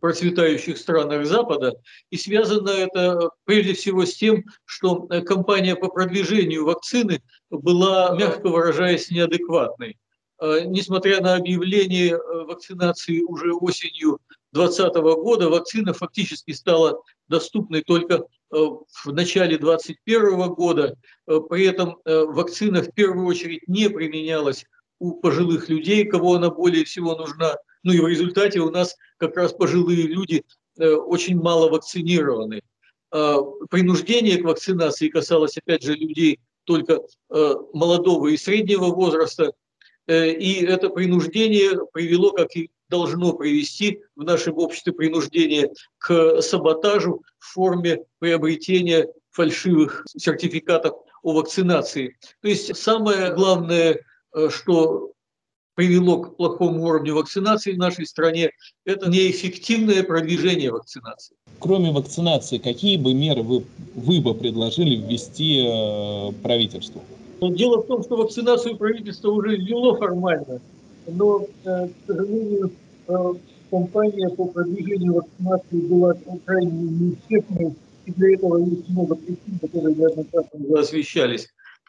процветающих странах Запада, и связано это прежде всего с тем, что кампания по продвижению вакцины была, мягко выражаясь, неадекватной. Несмотря на объявление вакцинации уже осенью двадцатого года, вакцина фактически стала доступной только в начале двадцать первого года. При этом вакцина в первую очередь не применялась у пожилых людей, кому она более всего нужна. Ну и в результате у нас как раз пожилые люди очень мало вакцинированы. принуждение к вакцинации касалось, опять же, людей только молодого и среднего возраста. И это принуждение привело, как и должно привести в нашем обществе принуждение, к саботажу в форме приобретения фальшивых сертификатов о вакцинации. То есть самое главное, что привело к плохому уровню вакцинации в нашей стране, это неэффективное продвижение вакцинации. Кроме вакцинации, какие бы меры вы, вы бы предложили ввести э, правительству? Дело в том, что вакцинацию правительство уже ввело формально, но, э, к сожалению, э, кампания по продвижению вакцинации была крайне неэффективной, и для этого есть много причин, которые неоднократно уже освещались.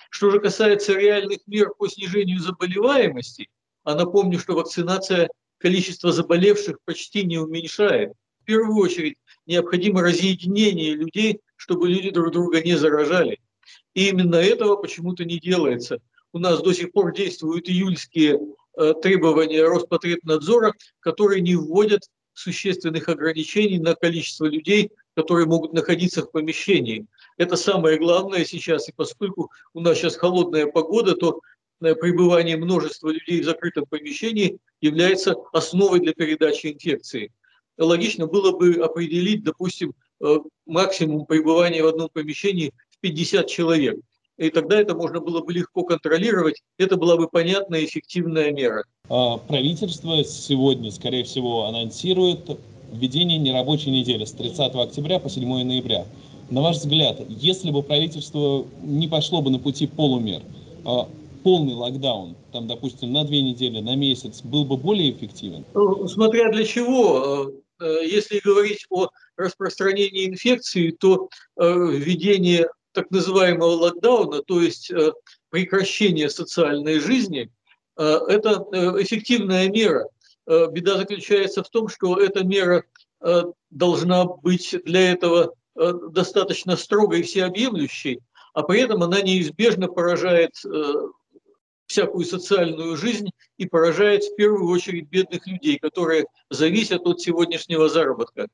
Что же касается реальных мер по снижению заболеваемости, а напомню, что вакцинация количество заболевших почти не уменьшает. В первую очередь необходимо разъединение людей, чтобы люди друг друга не заражали. И именно этого почему-то не делается. У нас до сих пор действуют июльские э, требования Роспотребнадзора, которые не вводят существенных ограничений на количество людей, которые могут находиться в помещении. Это самое главное сейчас. И поскольку у нас сейчас холодная погода, то пребывание множества людей в закрытом помещении является основой для передачи инфекции. Логично было бы определить, допустим, максимум пребывания в одном помещении в пятьдесят человек. И тогда это можно было бы легко контролировать. Это была бы понятная и эффективная мера. Правительство сегодня, скорее всего, анонсирует введение нерабочей недели с тридцатого октября по седьмое ноября. На ваш взгляд, если бы правительство не пошло бы на пути полумер, полный локдаун, там, допустим, на две недели, на месяц, был бы более эффективен? Смотря для чего. Если говорить о распространении инфекции, то введение так называемого локдауна, то есть прекращение социальной жизни, это эффективная мера. Беда заключается в том, что эта мера должна быть для этого достаточно строгой и всеобъемлющей, а при этом она неизбежно поражает всякую социальную жизнь и поражает в первую очередь бедных людей, которые зависят от сегодняшнего заработка.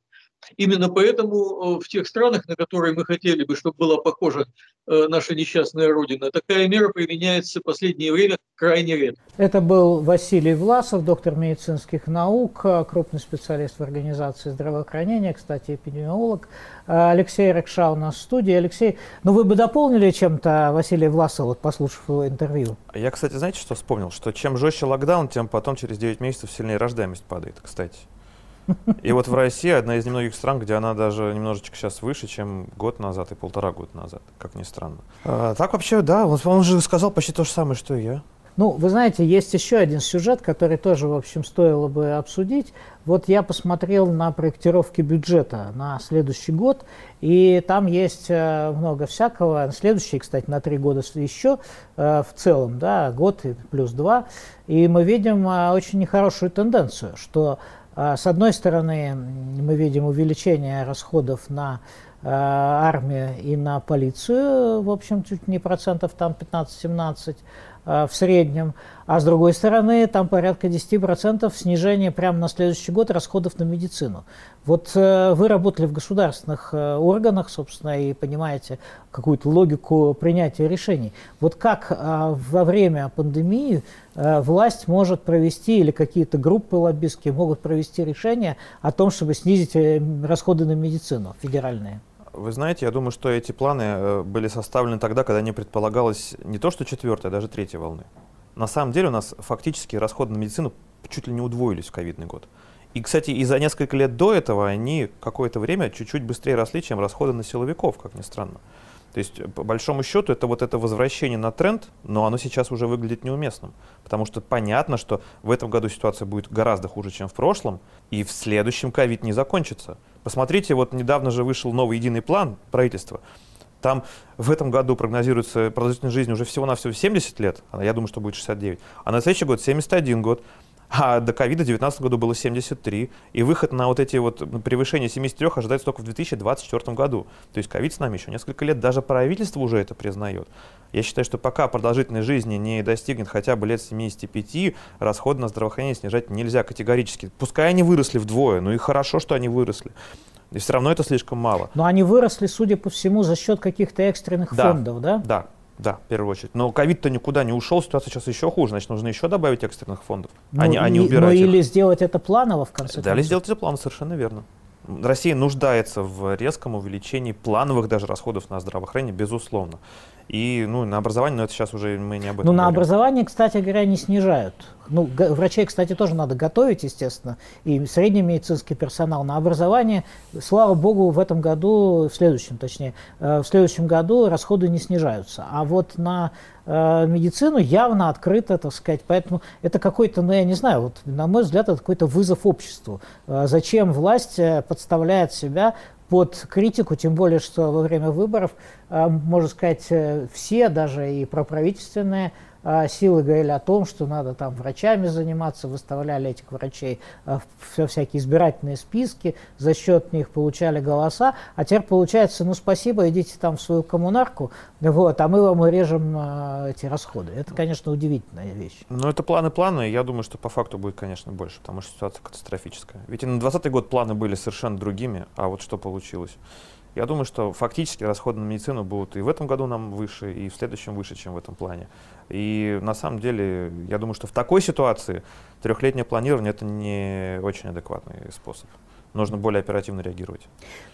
Именно поэтому в тех странах, на которые мы хотели бы, чтобы была похожа наша несчастная Родина, такая мера применяется в последнее время крайне редко. Это был Василий Власов, доктор медицинских наук, крупный специалист в организации здравоохранения, кстати, эпидемиолог. Алексей Ракша у нас в студии. Алексей, ну вы бы дополнили чем-то Василия Власова, вот, послушав его интервью? Я, кстати, знаете, что вспомнил? Что чем жестче локдаун, тем потом через девять месяцев сильнее рождаемость падает, кстати. И вот в России одна из немногих стран, где она даже немножечко сейчас выше, чем год назад и полтора года назад, как ни странно. А, так вообще, да, он, он же сказал почти то же самое, что и я. Ну, вы знаете, есть еще один сюжет, который тоже, в общем, стоило бы обсудить. Вот я посмотрел на проектировки бюджета на следующий год, и там есть много всякого. Следующий, кстати, на три года еще в целом, да, год плюс два. И мы видим очень нехорошую тенденцию, что с одной стороны, мы видим увеличение расходов на э, армию и на полицию, в общем, чуть не процентов там пятнадцать-семнадцать э, в среднем, а с другой стороны, там порядка десять процентов снижения прямо на следующий год расходов на медицину. Вот э, вы работали в государственных э, органах, собственно, и понимаете какую-то логику принятия решений. Вот как э, во время пандемии э, власть может провести, или какие-то группы лоббистские могут провести решение о том, чтобы снизить расходы на медицину федеральные? Вы знаете, я думаю, что эти планы были составлены тогда, когда не предполагалось не то что четвертой, а даже третьей волны. На самом деле у нас фактически расходы на медицину чуть ли не удвоились в ковидный год. И, кстати, и за несколько лет до этого они какое-то время чуть-чуть быстрее росли, чем расходы на силовиков, как ни странно. То есть, по большому счету, это вот это возвращение на тренд, но оно сейчас уже выглядит неуместным. Потому что понятно, что в этом году ситуация будет гораздо хуже, чем в прошлом, и в следующем ковид не закончится. Посмотрите, вот недавно же вышел новый единый план правительства. Там в этом году прогнозируется продолжительность жизни уже всего-навсего семьдесят лет, я думаю, что будет шестьдесят девять, а на следующий год семьдесят один год. А до ковида в две тысячи девятнадцатом году было семьдесят три, и выход на вот эти вот превышения семидесяти трёх ожидается только в две тысячи двадцать четвёртом году. То есть ковид с нами еще несколько лет, даже правительство уже это признает. Я считаю, что пока продолжительность жизни не достигнет хотя бы лет семидесяти пяти, расходы на здравоохранение снижать нельзя категорически. Пускай они выросли вдвое, ну и хорошо, что они выросли. И все равно это слишком мало. Но они выросли, судя по всему, за счет каких-то экстренных да, фондов, да? Да, да, в первую очередь. Но ковид-то никуда не ушел, ситуация сейчас еще хуже, значит, нужно еще добавить экстренных фондов, ну, а не, а не убирать их. Ну или сделать это планово, в конце концов. Да, или сделать это планово, совершенно верно. Россия нуждается в резком увеличении плановых даже расходов на здравоохранение, безусловно. И ну, на образование, но это сейчас уже мы не об этом Ну, на говорим. Образование, кстати говоря, не снижают. Ну, врачей, кстати, тоже надо готовить, естественно. И средний медицинский персонал на образование. Слава богу, в этом году, в следующем точнее, в следующем году расходы не снижаются. А вот на медицину явно открыто, так сказать. Поэтому это какой-то, ну, я не знаю, вот, на мой взгляд, это какой-то вызов обществу. Зачем власть подставляет себя под критику, тем более, что во время выборов, можно сказать, все, даже и проправительственные силы говорили о том, что надо там врачами заниматься, выставляли этих врачей во всякие избирательные списки, за счет них получали голоса, а теперь получается, ну спасибо, идите там в свою коммунарку, вот, а мы вам урежем эти расходы. Это, конечно, удивительная вещь. Но это планы-планы, и я думаю, что по факту будет, конечно, больше, потому что ситуация катастрофическая. Ведь и на двадцатый год планы были совершенно другими, а вот что получилось? Получилось. Я думаю, что фактически расходы на медицину будут и в этом году нам выше, и в следующем выше, чем в этом плане. И на самом деле, я думаю, что в такой ситуации трехлетнее планирование – это не очень адекватный способ. Нужно более оперативно реагировать.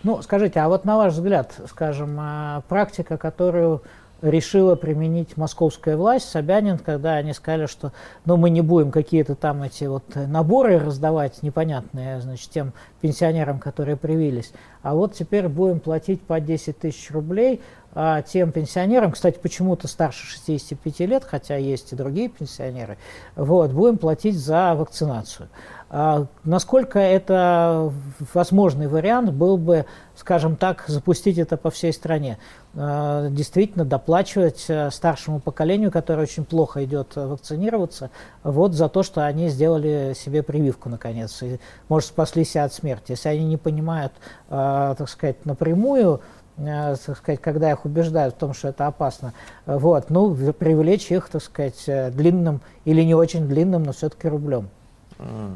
Ну, скажите, а вот на ваш взгляд, скажем, практика, которую решила применить московская власть, Собянин, когда они сказали, что ну, мы не будем какие-то там эти вот наборы раздавать непонятные, значит, тем пенсионерам, которые привились, а вот теперь будем платить по десять тысяч рублей а, тем пенсионерам, кстати, почему-то старше шестидесяти пяти лет, хотя есть и другие пенсионеры, вот, будем платить за вакцинацию. А насколько это возможный вариант был бы, скажем так, запустить это по всей стране? А, действительно доплачивать старшему поколению, которое очень плохо идет вакцинироваться, вот за то, что они сделали себе прививку наконец, и, может, спасли себя от смерти. Если они не понимают, а, так сказать, напрямую, так сказать, когда их убеждают в том, что это опасно, вот, ну, привлечь их, так сказать, длинным или не очень длинным, но все-таки рублем.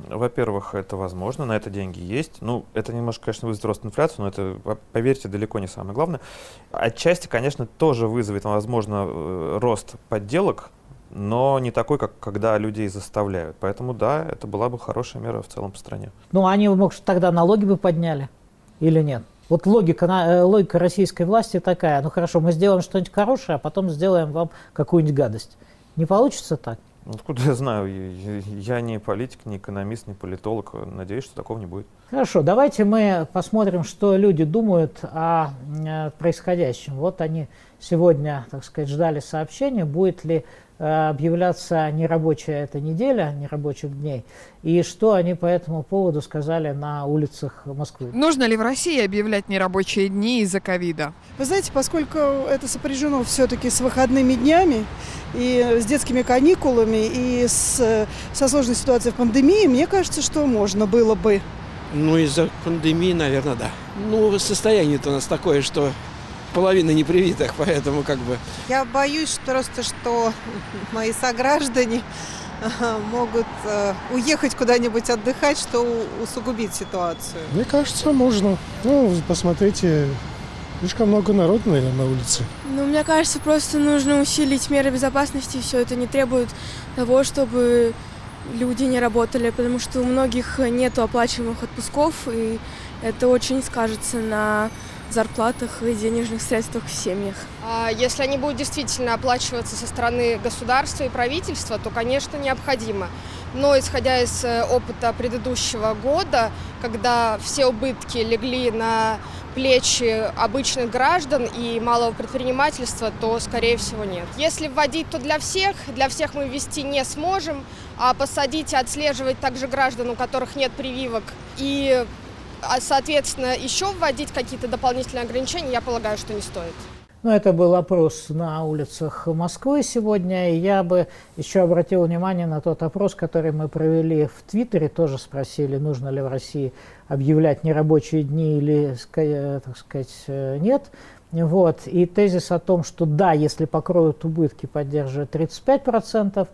Во-первых, это возможно, на это деньги есть. Ну, это немножко, конечно, вызовет рост инфляции, но это, поверьте, далеко не самое главное. Отчасти, конечно, тоже вызовет, возможно, рост подделок, но не такой, как когда людей заставляют. Поэтому, да, это была бы хорошая мера в целом по стране. Ну, они, может, тогда налоги бы подняли или нет? Вот логика, логика российской власти такая: ну хорошо, мы сделаем что-нибудь хорошее, а потом сделаем вам какую-нибудь гадость. Не получится так? Откуда я знаю? Я не политик, не экономист, не политолог. Надеюсь, что такого не будет. Хорошо, давайте мы посмотрим, что люди думают о происходящем. Вот они сегодня, так сказать, ждали сообщения, будет ли объявляться нерабочая эта неделя, нерабочих дней, и что они по этому поводу сказали на улицах Москвы. Нужно ли в России объявлять нерабочие дни из-за ковида? Вы знаете, поскольку это сопряжено все-таки с выходными днями, и с детскими каникулами, и с, со сложной ситуацией в пандемии, мне кажется, что можно было бы. Ну, из-за пандемии, наверное, да. Ну, состояние-то у нас такое, что половина непривитых, поэтому как бы... Я боюсь просто, что мои сограждане могут уехать куда-нибудь отдыхать, что усугубит ситуацию. Мне кажется, можно. Ну, посмотрите, слишком много народа, наверное, на улице. Ну, мне кажется, просто нужно усилить меры безопасности, и все это не требует того, чтобы люди не работали, потому что у многих нет оплачиваемых отпусков, и это очень скажется на зарплатах и денежных средствах в семьях. Если они будут действительно оплачиваться со стороны государства и правительства, то, конечно, необходимо. Но, исходя из опыта предыдущего года, когда все убытки легли на плечи обычных граждан и малого предпринимательства, то, скорее всего, нет. Если вводить, то для всех. Для всех мы ввести не сможем, а посадить и отслеживать также граждан, у которых нет прививок, и а, соответственно, еще вводить какие-то дополнительные ограничения, я полагаю, что не стоит. Ну, это был опрос на улицах Москвы сегодня, и я бы еще обратил внимание на тот опрос, который мы провели в Твиттере, тоже спросили, нужно ли в России объявлять нерабочие дни или, так сказать, нет. Вот. И тезис о том, что да, если покроют убытки, поддерживает тридцать пять процентов,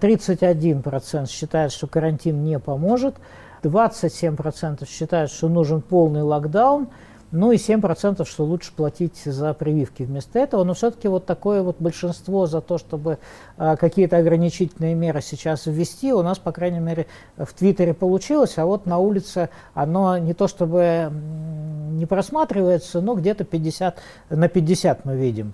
тридцать один процент считает, что карантин не поможет. двадцать семь процентов считают, что нужен полный локдаун, ну и семь процентов, что лучше платить за прививки вместо этого. Но все-таки вот такое вот большинство за то, чтобы какие-то ограничительные меры сейчас ввести, у нас, по крайней мере, в Твиттере получилось, а вот на улице оно не то чтобы не просматривается, но где-то пятьдесят на пятьдесят мы видим.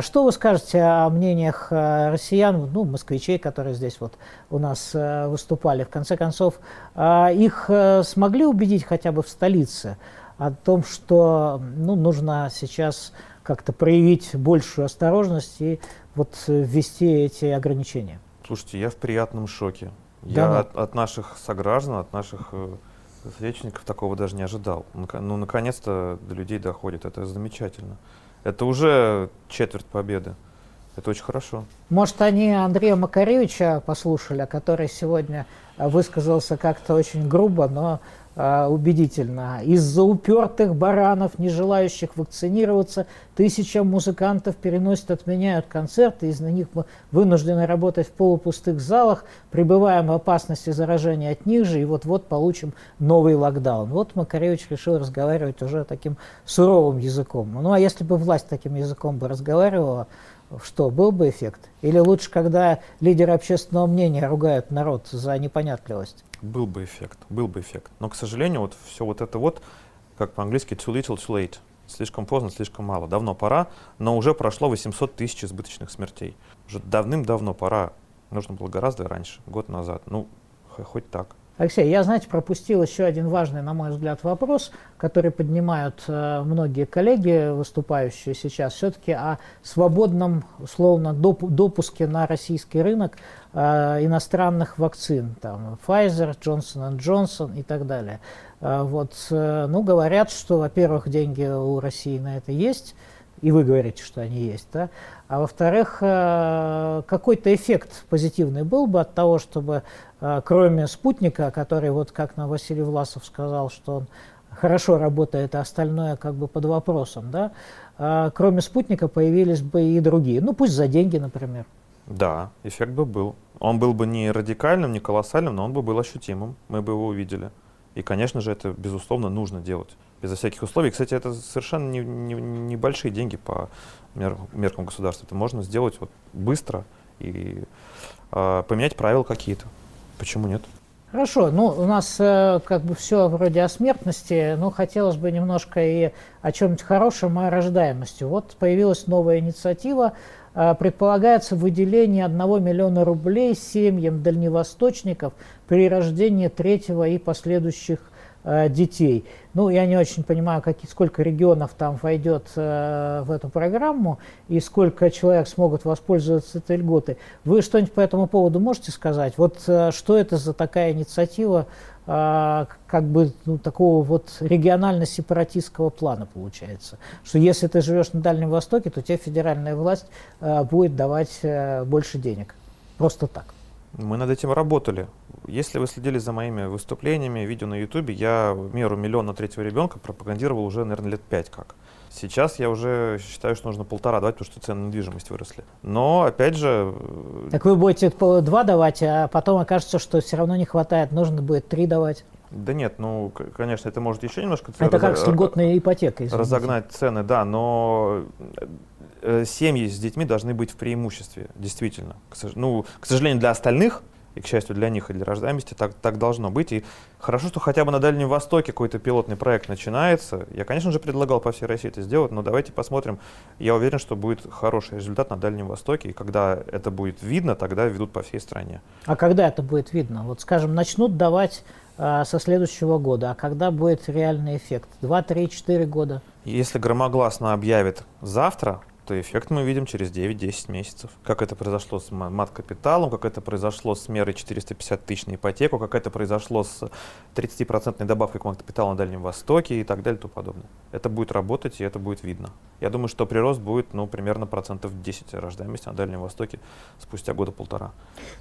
Что вы скажете о мнениях россиян, ну, москвичей, которые здесь вот у нас выступали? В конце концов, их смогли убедить хотя бы в столице о том, что ну, нужно сейчас как-то проявить большую осторожность и вот ввести эти ограничения? Слушайте, я в приятном шоке. Да, я от, от наших сограждан, от наших соотечественников такого даже не ожидал. Ну, наконец-то до людей доходит. Это замечательно. Это уже четверть победы. Это очень хорошо. Может, они Андрея Макаревича послушали, который сегодня высказался как-то очень грубо, но убедительно. Из-за упертых баранов, не желающих вакцинироваться, тысяча музыкантов переносят, отменяют концерты, из-за них мы вынуждены работать в полупустых залах, пребываем в опасности заражения от них же, и вот-вот получим новый локдаун. Вот Макаревич решил разговаривать уже таким суровым языком. Ну а если бы власть таким языком бы разговаривала, что, был бы эффект? Или лучше, когда лидеры общественного мнения ругают народ за непонятливость? Был бы эффект, был бы эффект. Но, к сожалению, вот все вот это вот, как по-английски too little, too late. Слишком поздно, слишком мало. Давно пора, но уже прошло восемьсот тысяч избыточных смертей. Уже давным-давно пора. Нужно было гораздо раньше, год назад. Ну, хоть так. Алексей, я, знаете, пропустил еще один важный, на мой взгляд, вопрос, который поднимают э, многие коллеги, выступающие сейчас, все-таки о свободном, условно, доп- допуске на российский рынок э, иностранных вакцин, там, Pfizer, Johnson энд Johnson и так далее. Э, вот, э, ну, говорят, что, во-первых, деньги у России на это есть, и вы говорите, что они есть, да? А во-вторых, э, какой-то эффект позитивный был бы от того, чтобы кроме спутника, который, вот как нам Василий Власов сказал, что он хорошо работает, а остальное как бы под вопросом, да, кроме спутника появились бы и другие, ну пусть за деньги, например. Да, эффект бы был. Он был бы не радикальным, не колоссальным, но он бы был ощутимым, мы бы его увидели. И, конечно же, это, безусловно, нужно делать, безо всяких условий. Кстати, это совершенно не, не, не большие деньги по мер, меркам государства. Это можно сделать вот быстро и а, поменять правила какие-то. Почему нет? Хорошо, ну у нас э, как бы все вроде о смертности, но хотелось бы немножко и о чем-нибудь хорошем, о рождаемости. Вот появилась новая инициатива, э, предполагается выделение одного миллиона рублей семьям дальневосточников при рождении третьего и последующих э, детей. Ну, я не очень понимаю, как, сколько регионов там войдет э, в эту программу и сколько человек смогут воспользоваться этой льготой. Вы что-нибудь по этому поводу можете сказать? Вот э, что это за такая инициатива, э, как бы ну, такого вот регионально-сепаратистского плана получается? Что если ты живешь на Дальнем Востоке, то тебе федеральная власть э, будет давать э, больше денег. Просто так. Мы над этим работали. Если вы следили за моими выступлениями, видео на Ютубе, я меру миллион на третьего ребенка пропагандировал уже, наверное, лет пять как. Сейчас я уже считаю, что нужно полтора давать, потому что цены на недвижимость выросли. Но, опять же... Так вы будете два давать, а потом окажется, что все равно не хватает, нужно будет три давать. Да нет, ну, конечно, это может еще немножко... Это раз... как с льготной ипотекой. Извините. Разогнать цены, да, но... Семьи с детьми должны быть в преимуществе, действительно. Ну, к сожалению, для остальных, и, к счастью, для них, и для рождаемости, так, так должно быть. И хорошо, что хотя бы на Дальнем Востоке какой-то пилотный проект начинается. Я, конечно же, предлагал по всей России это сделать, но давайте посмотрим. Я уверен, что будет хороший результат на Дальнем Востоке. И когда это будет видно, тогда ведут по всей стране. А когда это будет видно? Вот, скажем, начнут давать э, со следующего года, а когда будет реальный эффект? Два, три, четыре года? Если громогласно объявят завтра, эффект мы видим через девять-десять месяцев. Как это произошло с мат-капиталом, как это произошло с мерой четыреста пятьдесят тысяч на ипотеку, как это произошло с тридцатипроцентной добавкой к мат-капиталу на Дальнем Востоке и так далее и тому подобное. Это будет работать и это будет видно. Я думаю, что прирост будет ну, примерно процентов десять рождаемости на Дальнем Востоке спустя года полтора.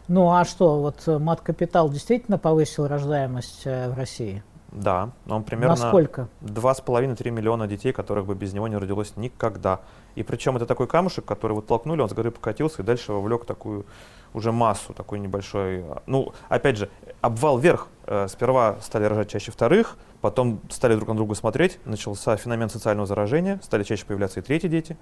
Ну а что, вот мат-капитал действительно повысил рождаемость в России? Да, он примерно два с половиной — три миллиона детей, которых бы без него не родилось никогда. И причем это такой камушек, который вот толкнули, он с горы покатился и дальше вовлек такую уже массу, такой небольшой. Ну, опять же, обвал вверх. Сперва стали рожать чаще вторых, потом стали друг на друга смотреть, начался феномен социального заражения, стали чаще появляться и третьи дети,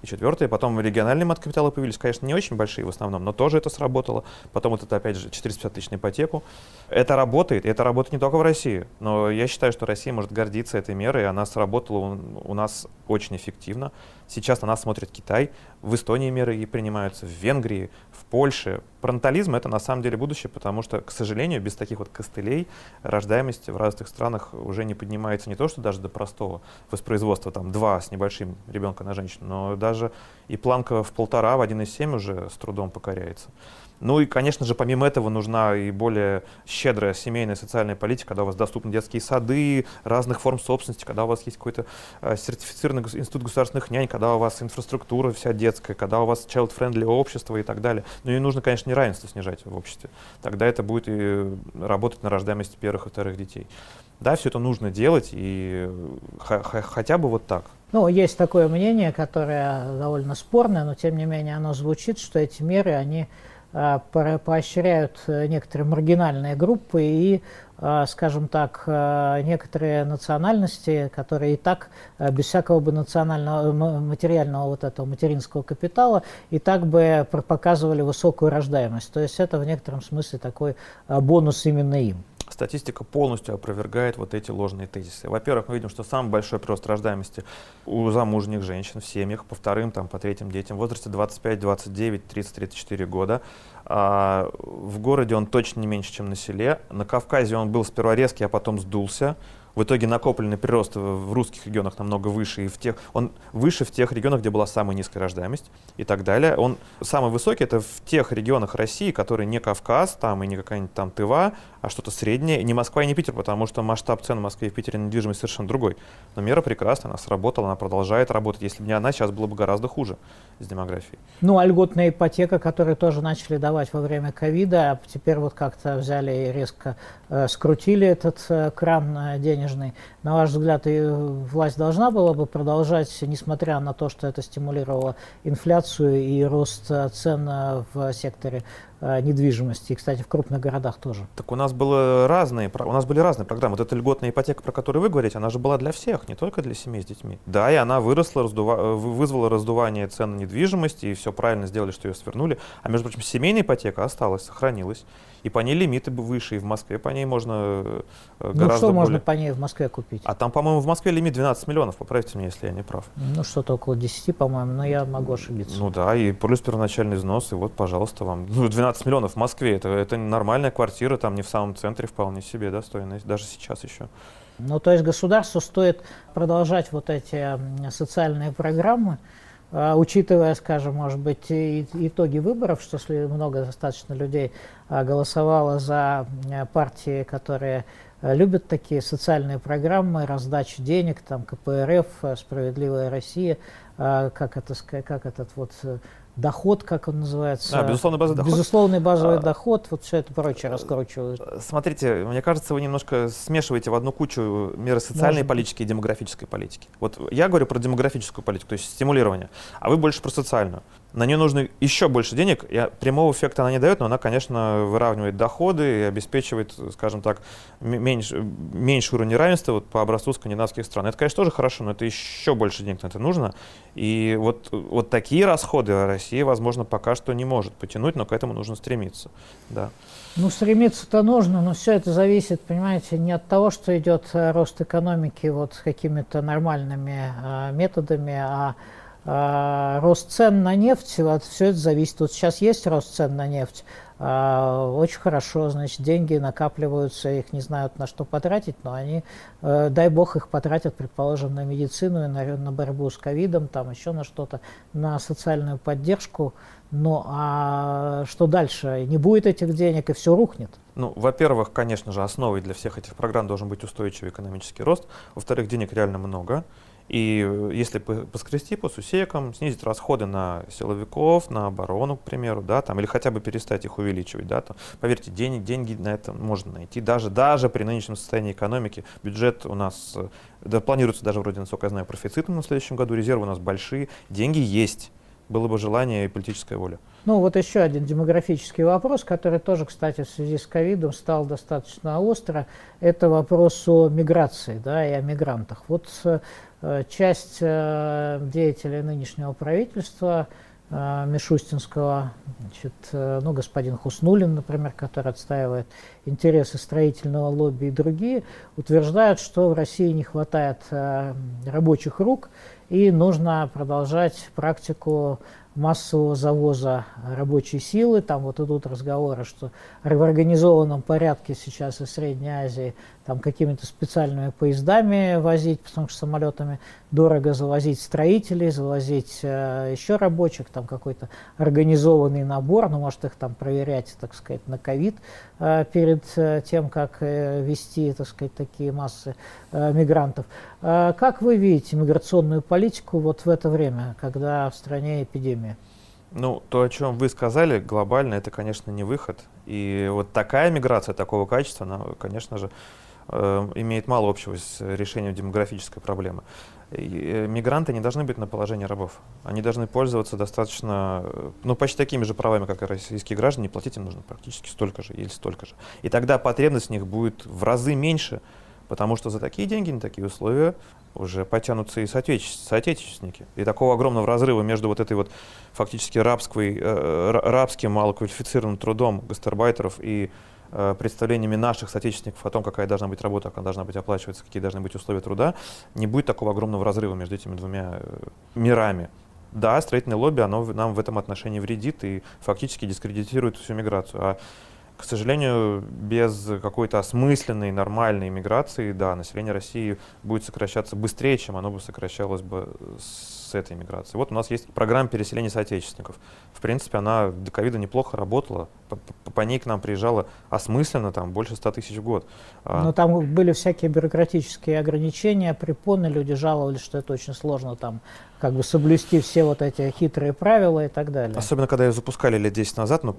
и четвертые, потом региональные маткапиталы появились, конечно, не очень большие в основном, но тоже это сработало. Потом вот это, опять же, четыреста пятьдесят тысяч на ипотеку. Это работает, и это работает не только в России, но я считаю, что Россия может гордиться этой мерой, и она сработала у нас очень эффективно. Сейчас на нас смотрит Китай, в Эстонии меры и принимаются, в Венгрии, в Польше. Парантализм — это на самом деле будущее, потому что, к сожалению, без таких вот костылей рождаемость в разных странах уже не поднимается не то, что даже до простого воспроизводства, там, два с небольшим ребенка на женщину, но даже и планка в полтора, в один и семь уже с трудом покоряется. Ну и, конечно же, помимо этого нужна и более щедрая семейная социальная политика, когда у вас доступны детские сады, разных форм собственности, когда у вас есть какой-то сертифицированный институт государственных нянь, когда у вас инфраструктура вся детская, когда у вас child-friendly общество и так далее. Ну и нужно, конечно, неравенство снижать в обществе. Тогда это будет и работать на рождаемость первых и вторых детей. Да, все это нужно делать, и хотя бы вот так. Ну, есть такое мнение, которое довольно спорное, но тем не менее оно звучит, что эти меры, они поощряют некоторые маргинальные группы и, скажем так, некоторые национальности, которые и так без всякого бы национального материального вот этого материнского капитала и так бы показывали высокую рождаемость. То есть это в некотором смысле такой бонус именно им. Статистика полностью опровергает вот эти ложные тезисы. Во-первых, мы видим, что самый большой прирост рождаемости у замужних женщин в семьях, по вторым, там, по третьим детям в возрасте двадцать пять, двадцать девять, тридцать, тридцать четыре года. А в городе он точно не меньше, чем на селе. На Кавказе он был сперва резкий, а потом сдулся. В итоге накопленный прирост в русских регионах намного выше, и в тех, он выше в тех регионах, где была самая низкая рождаемость и так далее. Он самый высокий — это в тех регионах России, которые не Кавказ, там и не какая-нибудь там Тыва, а что-то среднее, и не Москва и не Питер, потому что масштаб цен в Москве и в Питере на недвижимость совершенно другой. Но мера прекрасна, она сработала, она продолжает работать. Если бы не она, сейчас было бы гораздо хуже с демографией. Ну, а льготная ипотека, которую тоже начали давать во время ковида, теперь вот как-то взяли и резко э, скрутили этот э, кран денег. На ваш взгляд, и власть должна была бы продолжать, несмотря на то, что это стимулировало инфляцию и рост цен в секторе недвижимости, и, кстати, в крупных городах тоже? Так у нас было разные, у нас были разные программы. Вот эта льготная ипотека, про которую вы говорите, она же была для всех, не только для семей с детьми. Да, и она выросла, раздува... вызвала раздувание цен на недвижимость, и все правильно сделали, что ее свернули. А, между прочим, семейная ипотека осталась, сохранилась. И по ней лимиты бы выше, и в Москве по ней можно гораздо более... Ну что можно по ней в Москве купить? А там, по-моему, в Москве лимит двенадцать миллионов, поправьте меня, если я не прав. Ну что-то около десяти, по-моему, но я могу ошибиться. Ну да, и плюс первоначальный взнос, и вот, пожалуйста, вам. Ну, двенадцать миллионов в Москве, это, это нормальная квартира, там не в самом центре, вполне себе достойная, даже сейчас еще. Ну то есть государству стоит продолжать вот эти социальные программы, учитывая, скажем, может быть, итоги выборов, что много достаточно людей голосовало за партии, которые любят такие социальные программы, раздачу денег, там, КПРФ, «Справедливая Россия», как, это, как этот вот доход, как он называется? А, безусловный базовый доход. Безусловный базовый а, доход, вот все это прочее раскручивают. Смотрите, мне кажется, вы немножко смешиваете в одну кучу меры социальной политики и демографической политики. Вот я говорю про демографическую политику, то есть стимулирование, а вы больше про социальную. На нее нужно еще больше денег, и прямого эффекта она не дает, но она, конечно, выравнивает доходы и обеспечивает, скажем так, меньше, меньше уровень неравенства вот, по образцу скандинавских стран. Это, конечно, тоже хорошо, но это еще больше денег на это нужно. И вот, вот такие расходы Россия, возможно, пока что не может потянуть, но к этому нужно стремиться. Да. Ну, стремиться-то нужно, но все это зависит, понимаете, не от того, что идет рост экономики вот какими-то нормальными э, методами, а рост цен на нефть, вот все это зависит. Вот сейчас есть рост цен на нефть, очень хорошо, значит, деньги накапливаются, их не знают на что потратить, но они, дай бог, их потратят, предположим, на медицину, и на, на борьбу с ковидом, там еще на что-то, на социальную поддержку. Ну а что дальше? Не будет этих денег, и все рухнет. Ну, во-первых, конечно же, основой для всех этих программ должен быть устойчивый экономический рост. Во-вторых, денег реально много. И если поскрести по сусекам, снизить расходы на силовиков, на оборону, к примеру, да, там, или хотя бы перестать их увеличивать, преувеличивать, да, там, поверьте, денег, деньги на это можно найти, даже, даже при нынешнем состоянии экономики. Бюджет у нас, да, планируется даже, вроде, насколько я знаю, профицитным на следующем году, резервы у нас большие, деньги есть, было бы желание и политическая воля. Ну вот еще один демографический вопрос, который тоже, кстати, в связи с ковидом стал достаточно остро, это вопрос о миграции, да, и о мигрантах. Вот э, часть э, деятелей нынешнего правительства, Мишустинского, значит, ну, господин Хуснуллин, например, который отстаивает интересы строительного лобби, и другие, утверждают, что в России не хватает рабочих рук и нужно продолжать практику массового завоза рабочей силы. Там вот идут разговоры, что в организованном порядке сейчас из Средней Азии там какими-то специальными поездами возить, потому что самолетами дорого завозить строителей, завозить э, еще рабочих, там какой-то организованный набор, ну, может, их там проверять, так сказать, на ковид э, перед э, тем, как э, вести, так сказать, такие массы э, мигрантов. Э, как вы видите миграционную политику вот в это время, когда в стране эпидемия? Ну, то, о чем вы сказали, глобально, это, конечно, не выход. И вот такая миграция такого качества, она, конечно же, имеет мало общего с решением демографической проблемы. И мигранты не должны быть на положении рабов. Они должны пользоваться достаточно, ну, почти такими же правами, как и российские граждане, и платить им нужно практически столько же или столько же. И тогда потребность в них будет в разы меньше, потому что за такие деньги, на такие условия уже потянутся и соотечественники. И такого огромного разрыва между вот этой вот фактически рабской, рабским малоквалифицированным трудом гастарбайтеров и представлениями наших соотечественников о том, какая должна быть работа, как она должна быть оплачиваться, какие должны быть условия труда, не будет такого огромного разрыва между этими двумя мирами. Да, строительное лобби, оно нам в этом отношении вредит и фактически дискредитирует всю миграцию. А, к сожалению, без какой-то осмысленной, нормальной миграции, да, население России будет сокращаться быстрее, чем оно бы сокращалось бы с этой миграцией. Вот у нас есть программа переселения соотечественников. В принципе, она до ковида неплохо работала. По, по, по ней к нам приезжало осмысленно там, больше ста тысяч в год. Но там были всякие бюрократические ограничения, препоны, люди жаловались, что это очень сложно там, как бы, соблюсти все вот эти хитрые правила и так далее. Особенно, когда ее запускали лет десять назад, но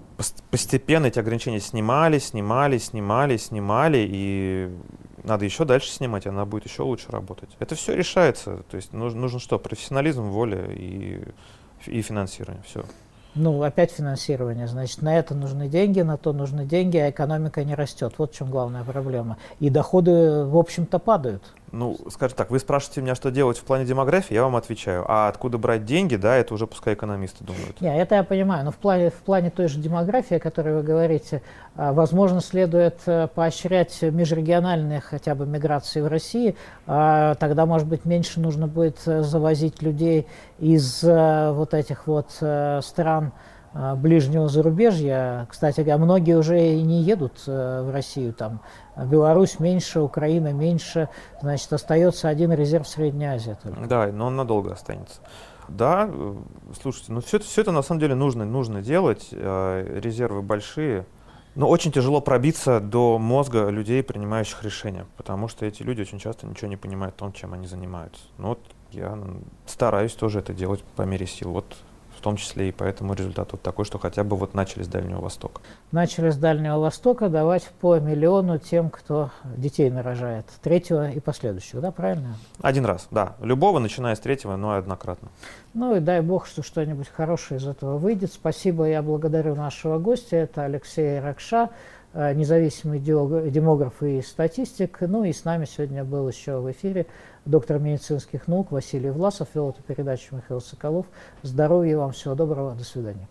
постепенно эти ограничения снимали, снимали, снимали, снимали, и надо еще дальше снимать, и она будет еще лучше работать. Это все решается. То есть нужно, нужно что? Профессионализм, воля и, и финансирование. Все. Ну, опять финансирование. Значит, на это нужны деньги, на то нужны деньги, а экономика не растет. Вот в чем главная проблема. И доходы, в общем-то, падают. Ну, скажем так, вы спрашиваете меня, что делать в плане демографии, я вам отвечаю. А откуда брать деньги, да, это уже пускай экономисты думают. Нет, это я понимаю, но в плане, в плане той же демографии, о которой вы говорите, возможно, следует поощрять межрегиональные хотя бы миграции в России. Тогда, может быть, меньше нужно будет завозить людей из вот этих вот стран ближнего зарубежья. Кстати, многие уже и не едут в Россию, там Беларусь меньше, Украина меньше, значит, остается один резерв Средней Азии только. Да, но он надолго останется. Да, слушайте, ну все это, все это на самом деле нужно, нужно делать, резервы большие. Но очень тяжело пробиться до мозга людей, принимающих решения, потому что эти люди очень часто ничего не понимают о том, чем они занимаются. Ну вот я стараюсь тоже это делать по мере сил. Вот. В том числе и поэтому результат вот такой, что хотя бы вот начали с Дальнего Востока. Начали с Дальнего Востока давать по миллиону тем, кто детей нарожает. Третьего и последующего, да, правильно? Один раз, да. Любого, начиная с третьего, но и однократно. Ну и дай бог, что что-нибудь хорошее из этого выйдет. Спасибо, я благодарю нашего гостя. Это Алексей Ракша, независимый демограф и статистик. Ну и с нами сегодня был еще в эфире доктор медицинских наук Василий Власов. Вел эту передачу Михаил Соколов. Здоровья вам, всего доброго, до свидания.